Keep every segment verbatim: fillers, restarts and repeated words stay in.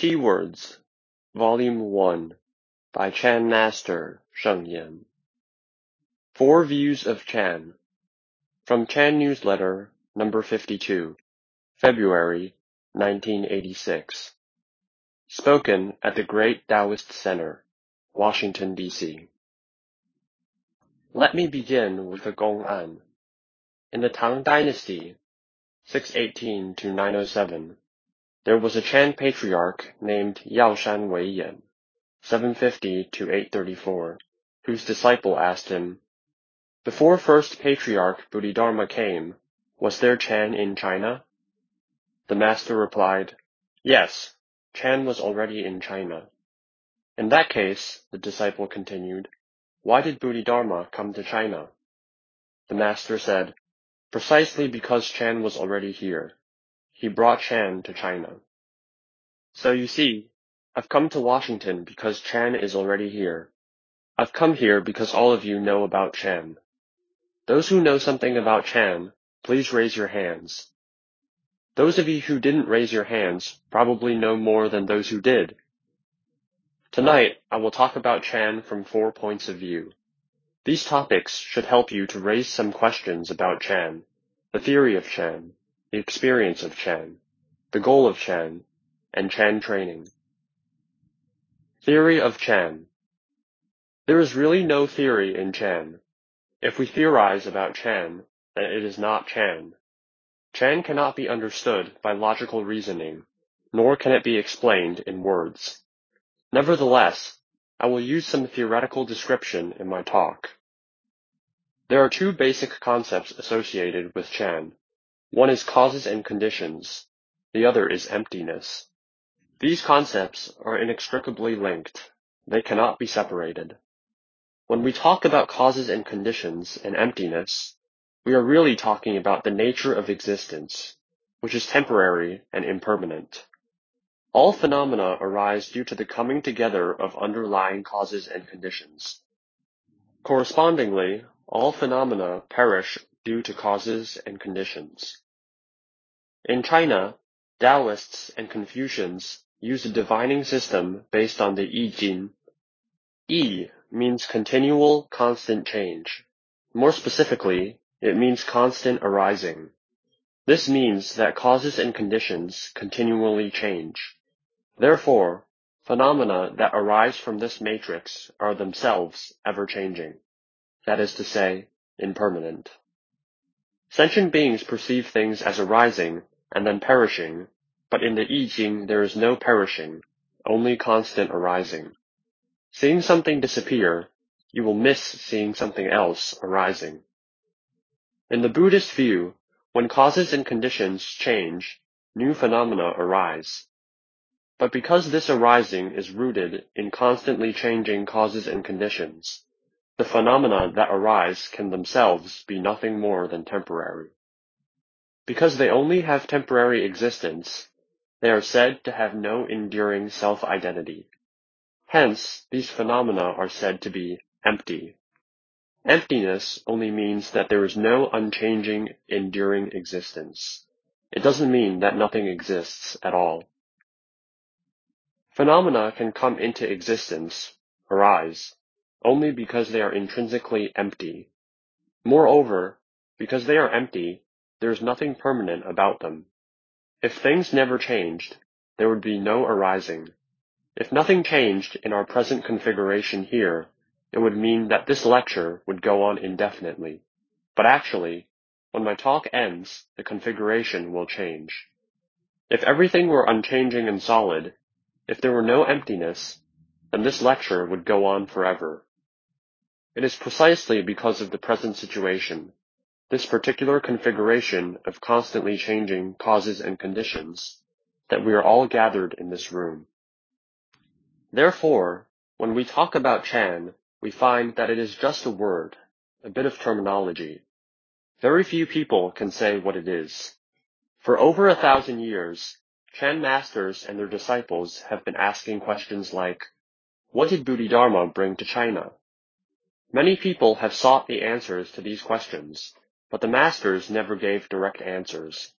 Keywords, Volume one, by Chan Master Sheng Yen. Four Views of Chan. From Chan Newsletter, number fifty-two, February, nineteen eighty-six. Spoken at the Great Taoist Center, Washington, D C Let me begin with the Gong An. In the Tang Dynasty, six eighteen to nine oh seven, there was a Chan patriarch named Yao Shan Wei Yan, seven fifty to eight thirty-four, whose disciple asked him, "Before first patriarch Bodhidharma came, was there Chan in China?" The master replied, "Yes, Chan was already in China." "In that case," the disciple continued, "why did Bodhidharma come to China?" The master said, "Precisely because Chan was already here. He brought Chan to China." So you see, I've come to Washington because Chan is already here. I've come here because all of you know about Chan. Those who know something about Chan, please raise your hands. Those of you who didn't raise your hands probably know more than those who did. Tonight, I will talk about Chan from four points of view. These topics should help you to raise some questions about Chan, the theory of Chan, the experience of Chan, the goal of Chan, and Chan training. Theory of Chan. There is really no theory in Chan. If we theorize about Chan, then it is not Chan. Chan cannot be understood by logical reasoning, nor can it be explained in words. Nevertheless, I will use some theoretical description in my talk. There are two basic concepts associated with Chan. One is causes and conditions, the other is emptiness. These concepts are inextricably linked. They cannot be separated. When we talk about causes and conditions and emptiness, we are really talking about the nature of existence, which is temporary and impermanent. All phenomena arise due to the coming together of underlying causes and conditions. Correspondingly, all phenomena perish due to causes and conditions. In China, Taoists and Confucians use a divining system based on the Yi Jing. Yi means continual, constant change. More specifically, it means constant arising. This means that causes and conditions continually change. Therefore, phenomena that arise from this matrix are themselves ever-changing, that is to say, impermanent. Sentient beings perceive things as arising and then perishing, but in the Yi Jing there is no perishing, only constant arising. Seeing something disappear, you will miss seeing something else arising. In the Buddhist view, when causes and conditions change, new phenomena arise. But because this arising is rooted in constantly changing causes and conditions, the phenomena that arise can themselves be nothing more than temporary. Because they only have temporary existence, they are said to have no enduring self-identity. Hence, these phenomena are said to be empty. Emptiness only means that there is no unchanging, enduring existence. It doesn't mean that nothing exists at all. Phenomena can come into existence, arise, only because they are intrinsically empty. Moreover, because they are empty, there is nothing permanent about them. If things never changed, there would be no arising. If nothing changed in our present configuration here, it would mean that this lecture would go on indefinitely. But actually, when my talk ends, the configuration will change. If everything were unchanging and solid, if there were no emptiness, then this lecture would go on forever. It is precisely because of the present situation, this particular configuration of constantly changing causes and conditions, that we are all gathered in this room. Therefore, when we talk about Chan, we find that it is just a word, a bit of terminology. Very few people can say what it is. For over a thousand years, Chan masters and their disciples have been asking questions like, "What did Bodhidharma bring to China?" Many people have sought the answers to these questions, but the masters never gave direct answers.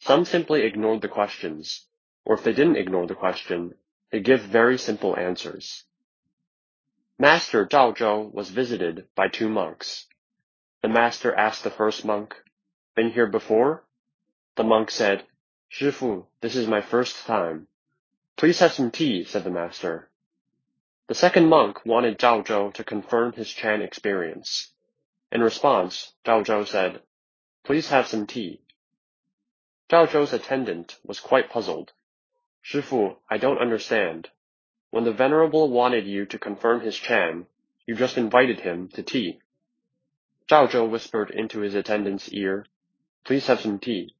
Some simply ignored the questions, or if they didn't ignore the question, They give very simple answers. Master Zhaozhou was visited by two monks. The master asked the first monk, "Been here before?" The monk said, "Shifu, this is my first time." "Please have some tea," said the master. The second monk wanted Zhaozhou to confirm his Chan experience. In response, Zhaozhou said, "Please have some tea." Zhaozhou's attendant was quite puzzled. "Shifu, I don't understand. When the venerable wanted you to confirm his Chan, you just invited him to tea." Zhaozhou whispered into his attendant's ear, "Please have some tea."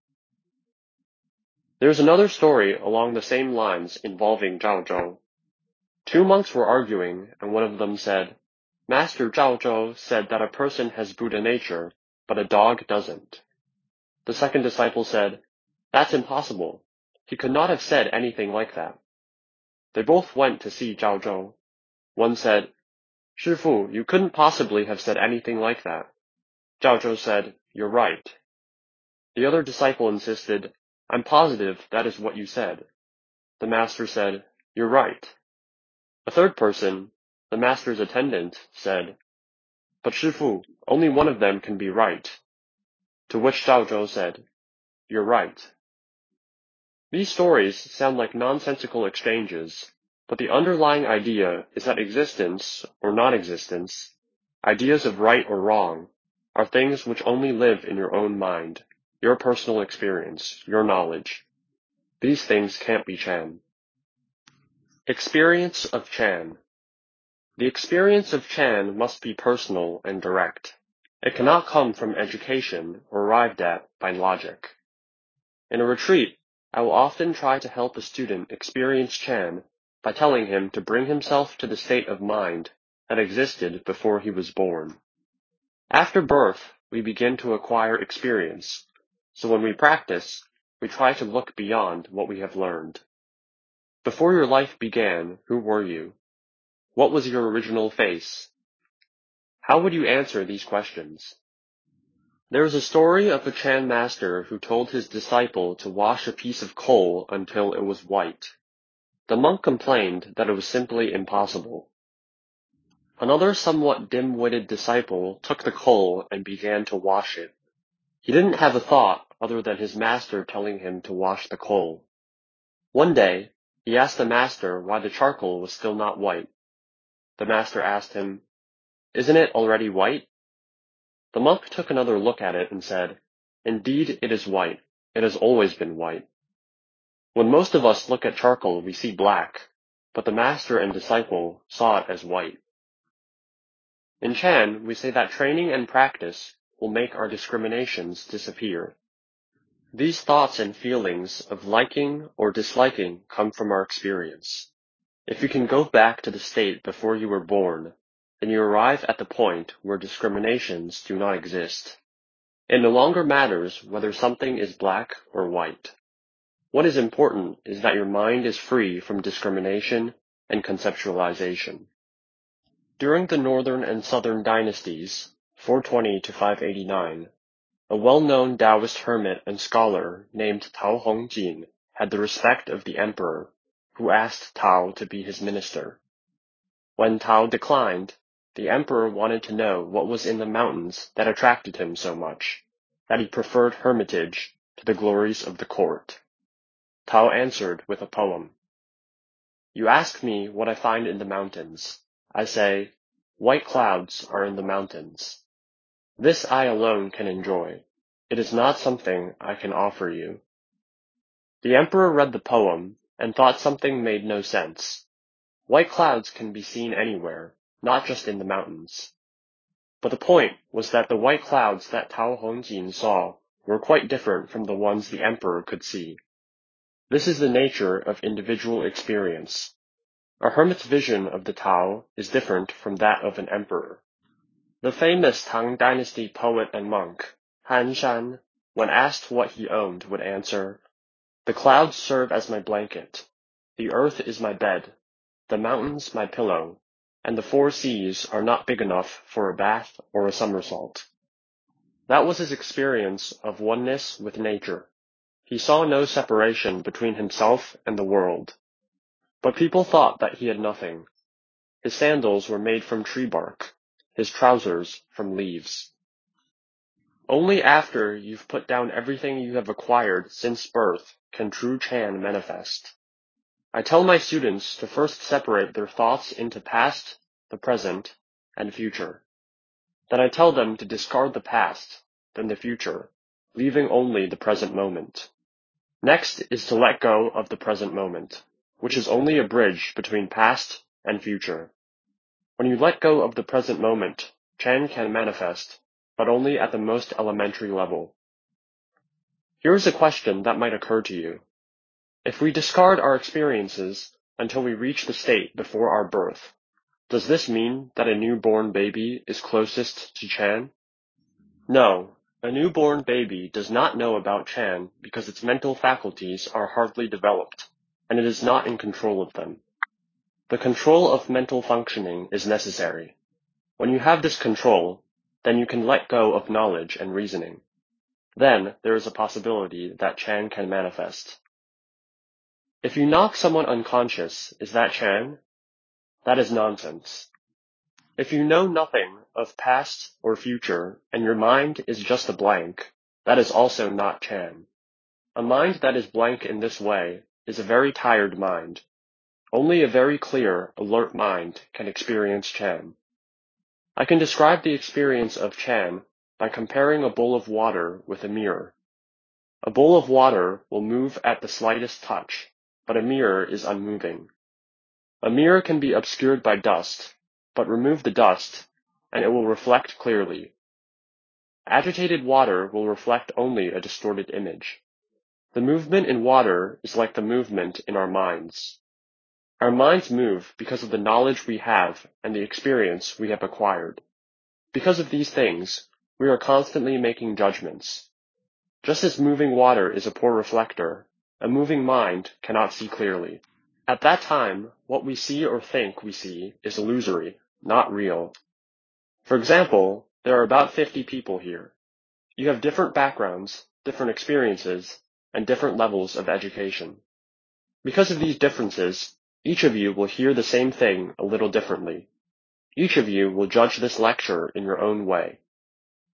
There's another story along the same lines involving Zhaozhou. Two monks were arguing, and one of them said, "Master Zhaozhou said that a person has Buddha nature, but a dog doesn't." The second disciple said, "That's impossible. He could not have said anything like that." They both went to see Zhaozhou. One said, "Shifu, you couldn't possibly have said anything like that." Zhaozhou said, "You're right." The other disciple insisted, "I'm positive that is what you said." The master said, "You're right." A third person, the master's attendant, said, "But Shifu, only one of them can be right." To which Zhaozhou said, "You're right." These stories sound like nonsensical exchanges, but the underlying idea is that existence or non-existence, ideas of right or wrong, are things which only live in your own mind, your personal experience, your knowledge. These things can't be Chan. Experience of Chan. The experience of Chan must be personal and direct. It cannot come from education or arrived at by logic. In a retreat, I will often try to help a student experience Chan by telling him to bring himself to the state of mind that existed before he was born. After birth, we begin to acquire experience, so when we practice, we try to look beyond what we have learned. Before your life began, who were you? What was your original face? How would you answer these questions? There is a story of a Chan master who told his disciple to wash a piece of coal until it was white. The monk complained that it was simply impossible. Another somewhat dim-witted disciple took the coal and began to wash it. He didn't have a thought other than his master telling him to wash the coal. One day, he asked the master why the charcoal was still not white. The master asked him, "Isn't it already white?" The monk took another look at it and said, "Indeed, it is white. It has always been white." When most of us look at charcoal, we see black, but the master and disciple saw it as white. In Chan, we say that training and practice will make our discriminations disappear. These thoughts and feelings of liking or disliking come from our experience. If you can go back to the state before you were born, then you arrive at the point where discriminations do not exist. It no longer matters whether something is black or white. What is important is that your mind is free from discrimination and conceptualization. During the Northern and Southern dynasties, four twenty to five eighty-nine, a well-known Taoist hermit and scholar named Tao Hong Jin had the respect of the emperor, who asked Tao to be his minister. When Tao declined, the emperor wanted to know what was in the mountains that attracted him so much, that he preferred hermitage to the glories of the court. Tao answered with a poem. "You ask me what I find in the mountains. I say, white clouds are in the mountains. This I alone can enjoy. It is not something I can offer you." The emperor read the poem and thought something made no sense. White clouds can be seen anywhere, not just in the mountains. But the point was that the white clouds that Tao Hongjin saw were quite different from the ones the emperor could see. This is the nature of individual experience. A hermit's vision of the Tao is different from that of an emperor. The famous Tang Dynasty poet and monk, Han Shan, when asked what he owned, would answer, "The clouds serve as my blanket, the earth is my bed, the mountains my pillow, and the four seas are not big enough for a bath or a somersault." That was his experience of oneness with nature. He saw no separation between himself and the world. But people thought that he had nothing. His sandals were made from tree bark, his trousers from leaves. Only after you've put down everything you have acquired since birth can true Chan manifest. I tell my students to first separate their thoughts into past, the present, and future. Then I tell them to discard the past, then the future, leaving only the present moment. Next is to let go of the present moment, which is only a bridge between past and future. When you let go of the present moment, Chan can manifest, but only at the most elementary level. Here is a question that might occur to you. If we discard our experiences until we reach the state before our birth, does this mean that a newborn baby is closest to Chan? No, a newborn baby does not know about Chan because its mental faculties are hardly developed, and it is not in control of them. The control of mental functioning is necessary. When you have this control, then you can let go of knowledge and reasoning. Then there is a possibility that Chan can manifest. If you knock someone unconscious, is that Chan? That is nonsense. If you know nothing of past or future, and your mind is just a blank, that is also not Chan. A mind that is blank in this way is a very tired mind. Only a very clear, alert mind can experience Chan. I can describe the experience of Chan by comparing a bowl of water with a mirror. A bowl of water will move at the slightest touch, but a mirror is unmoving. A mirror can be obscured by dust, but remove the dust, and it will reflect clearly. Agitated water will reflect only a distorted image. The movement in water is like the movement in our minds. Our minds move because of the knowledge we have and the experience we have acquired. Because of these things, we are constantly making judgments. Just as moving water is a poor reflector, a moving mind cannot see clearly. At that time, what we see or think we see is illusory, not real. For example, there are about fifty people here. You have different backgrounds, different experiences, and different levels of education. Because of these differences, each of you will hear the same thing a little differently. Each of you will judge this lecture in your own way.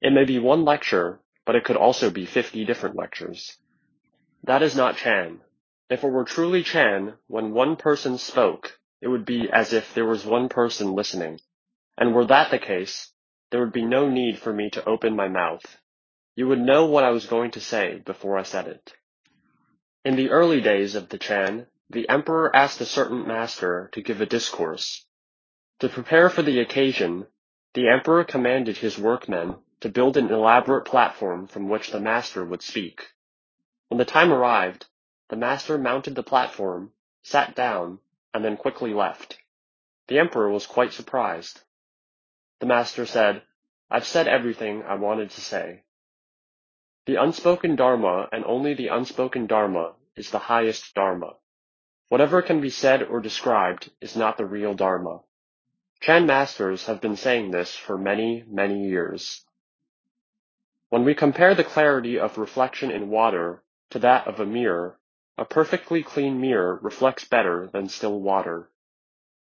It may be one lecture, but it could also be fifty different lectures. That is not Chan. If it were truly Chan, when one person spoke, it would be as if there was one person listening. And were that the case, there would be no need for me to open my mouth. You would know what I was going to say before I said it. In the early days of the Chan, the emperor asked a certain master to give a discourse. To prepare for the occasion, the emperor commanded his workmen to build an elaborate platform from which the master would speak. When the time arrived, the master mounted the platform, sat down, and then quickly left. The emperor was quite surprised. The master said, "I've said everything I wanted to say." The unspoken dharma, and only the unspoken dharma, is the highest dharma. Whatever can be said or described is not the real Dharma. Chan masters have been saying this for many, many years. When we compare the clarity of reflection in water to that of a mirror, a perfectly clean mirror reflects better than still water.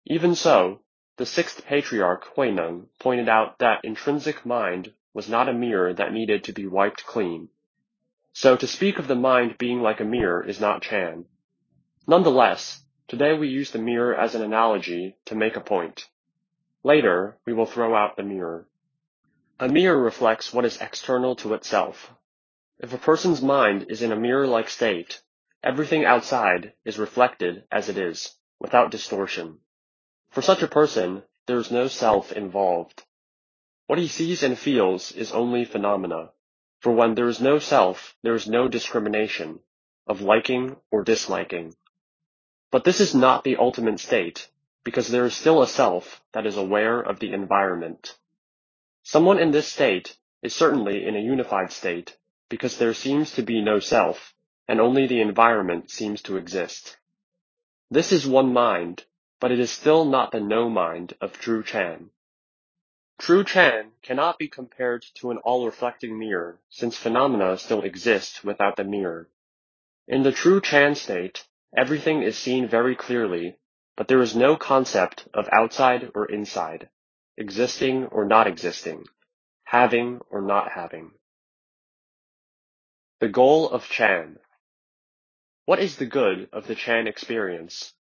Even so, the sixth patriarch Huineng pointed out that intrinsic mind was not a mirror that needed to be wiped clean. So to speak of the mind being like a mirror is not Chan. Nonetheless, today we use the mirror as an analogy to make a point. Later, we will throw out the mirror. A mirror reflects what is external to itself. If a person's mind is in a mirror-like state, everything outside is reflected as it is, without distortion. For such a person, there is no self involved. What he sees and feels is only phenomena, for when there is no self, there is no discrimination of liking or disliking. But this is not the ultimate state, because there is still a self that is aware of the environment. Someone in this state is certainly in a unified state, because there seems to be no self, and only the environment seems to exist. This is one mind, but it is still not the no mind of true Chan. True Chan cannot be compared to an all-reflecting mirror, since phenomena still exist without the mirror. In the true Chan state, everything is seen very clearly, but there is no concept of outside or inside, existing or not existing, having or not having. The goal of Chan. What is the good of the Chan experience?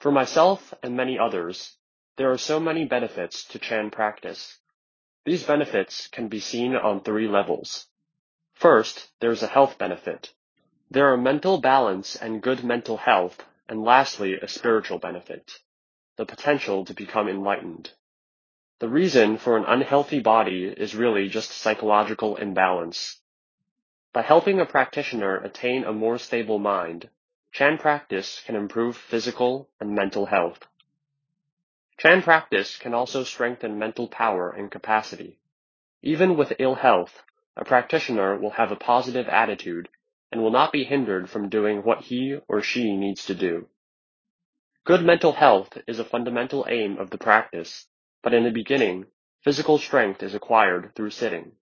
For myself and many others, there are so many benefits to Chan practice. These benefits can be seen on three levels. First, there's a health benefit. There are mental balance and good mental health, and lastly, a spiritual benefit, the potential to become enlightened. The reason for an unhealthy body is really just psychological imbalance. By helping a practitioner attain a more stable mind, Chan practice can improve physical and mental health. Chan practice can also strengthen mental power and capacity. Even with ill health, a practitioner will have a positive attitude and will not be hindered from doing what he or she needs to do. Good mental health is a fundamental aim of the practice, but in the beginning, physical strength is acquired through sitting.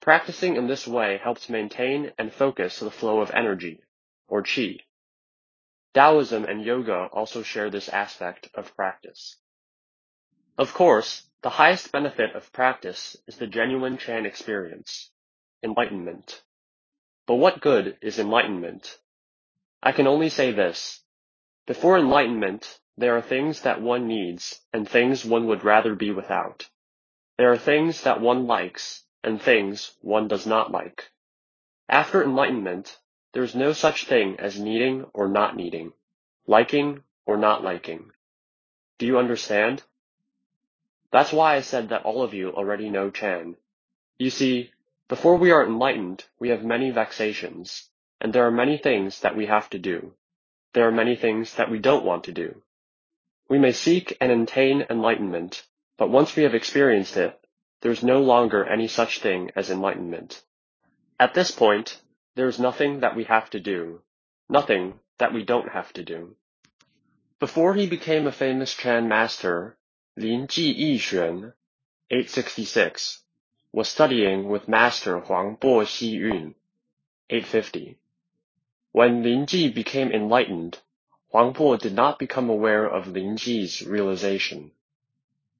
Practicing in this way helps maintain and focus the flow of energy, or qi. Taoism and yoga also share this aspect of practice. Of course, the highest benefit of practice is the genuine Chan experience, enlightenment. But what good is enlightenment? I can only say this. Before enlightenment, there are things that one needs and things one would rather be without. There are things that one likes and things one does not like. After enlightenment, there is no such thing as needing or not needing, liking or not liking. Do you understand? That's why I said that all of you already know Chan. You see, before we are enlightened, we have many vexations, and there are many things that we have to do. There are many things that we don't want to do. We may seek and attain enlightenment, but once we have experienced it, there is no longer any such thing as enlightenment. At this point, there is nothing that we have to do, nothing that we don't have to do. Before he became a famous Chan master, Linji Yixuan, eight sixty-six, was studying with Master Huangbo Xiyun, eight fifty. When Linji became enlightened, Huangbo did not become aware of Linji's realization.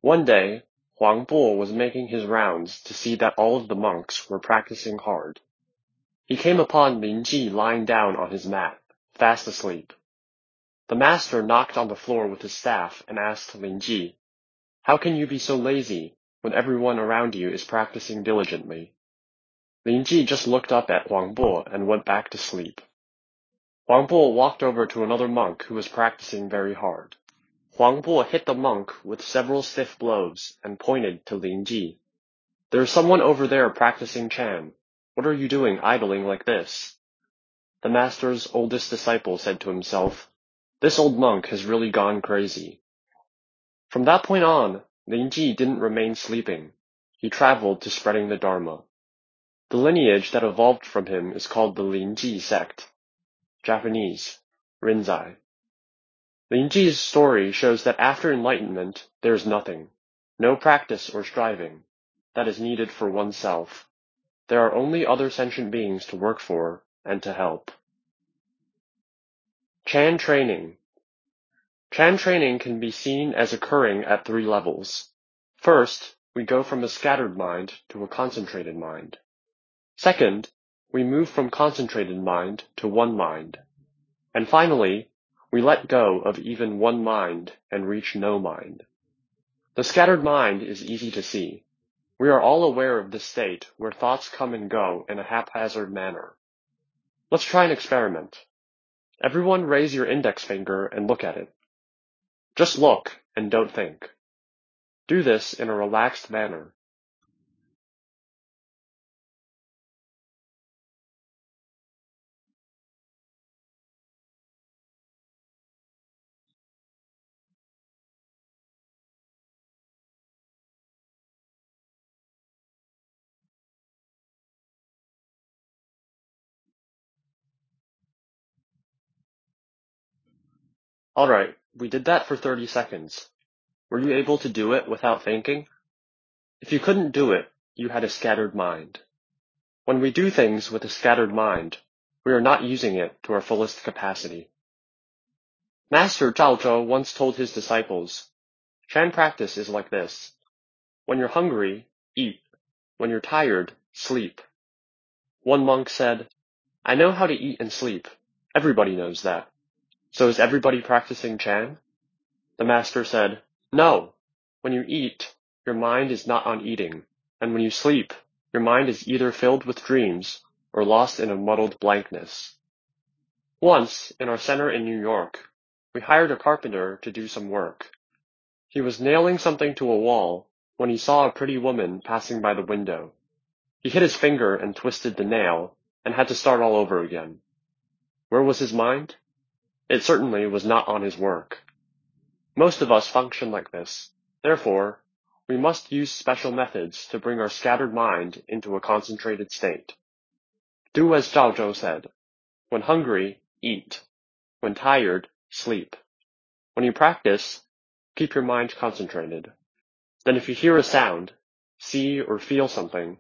One day, Huangbo was making his rounds to see that all of the monks were practicing hard. He came upon Linji lying down on his mat, fast asleep. The master knocked on the floor with his staff and asked Linji, "How can you be so lazy when everyone around you is practicing diligently?" Linji just looked up at Huangbo and went back to sleep. Huangbo walked over to another monk who was practicing very hard. Huangbo hit the monk with several stiff blows and pointed to Linji. "There is someone over there practicing Chan. What are you doing idling like this?" The master's oldest disciple said to himself, "This old monk has really gone crazy." From that point on, Linji didn't remain sleeping. He traveled to spreading the Dharma. The lineage that evolved from him is called the Linji sect. Japanese, Rinzai. Linji's story shows that after enlightenment, there is nothing, no practice or striving, that is needed for oneself. There are only other sentient beings to work for and to help. Chan training. Chan training can be seen as occurring at three levels. First, we go from a scattered mind to a concentrated mind. Second, we move from concentrated mind to one mind. And finally, we let go of even one mind and reach no mind. The scattered mind is easy to see. We are all aware of this state where thoughts come and go in a haphazard manner. Let's try an experiment. Everyone raise your index finger and look at it. Just look and don't think. Do this in a relaxed manner. Alright, we did that for thirty seconds. Were you able to do it without thinking? If you couldn't do it, you had a scattered mind. When we do things with a scattered mind, we are not using it to our fullest capacity. Master Zhaozhou once told his disciples, Chan practice is like this. When you're hungry, eat. When you're tired, sleep. One monk said, I know how to eat and sleep. Everybody knows that. So is everybody practicing Chan? The master said, No. When you eat, your mind is not on eating. And when you sleep, your mind is either filled with dreams or lost in a muddled blankness. Once, in our center in New York, we hired a carpenter to do some work. He was nailing something to a wall when he saw a pretty woman passing by the window. He hit his finger and twisted the nail and had to start all over again. Where was his mind? It certainly was not on his work. Most of us function like this. Therefore, we must use special methods to bring our scattered mind into a concentrated state. Do as Zhaozhou said. When hungry, eat. When tired, sleep. When you practice, keep your mind concentrated. Then if you hear a sound, see or feel something,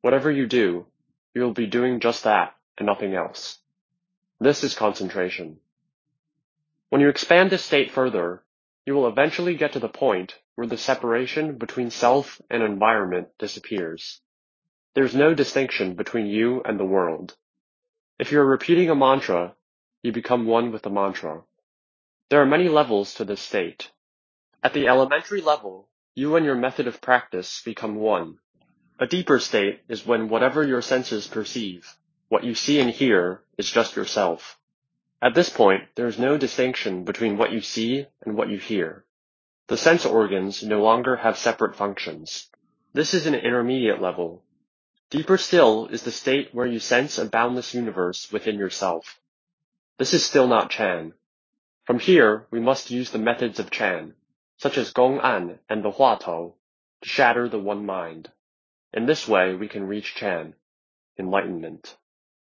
whatever you do, you will be doing just that and nothing else. This is concentration. When you expand this state further, you will eventually get to the point where the separation between self and environment disappears. There's no distinction between you and the world. If you're repeating a mantra, you become one with the mantra. There are many levels to this state. At the elementary level, you and your method of practice become one. A deeper state is when whatever your senses perceive, what you see and hear, is just yourself. At this point, there is no distinction between what you see and what you hear. The sense organs no longer have separate functions. This is an intermediate level. Deeper still is the state where you sense a boundless universe within yourself. This is still not Chan. From here, we must use the methods of Chan, such as Gong An and the Hua Tou, to shatter the one mind. In this way, we can reach Chan, enlightenment.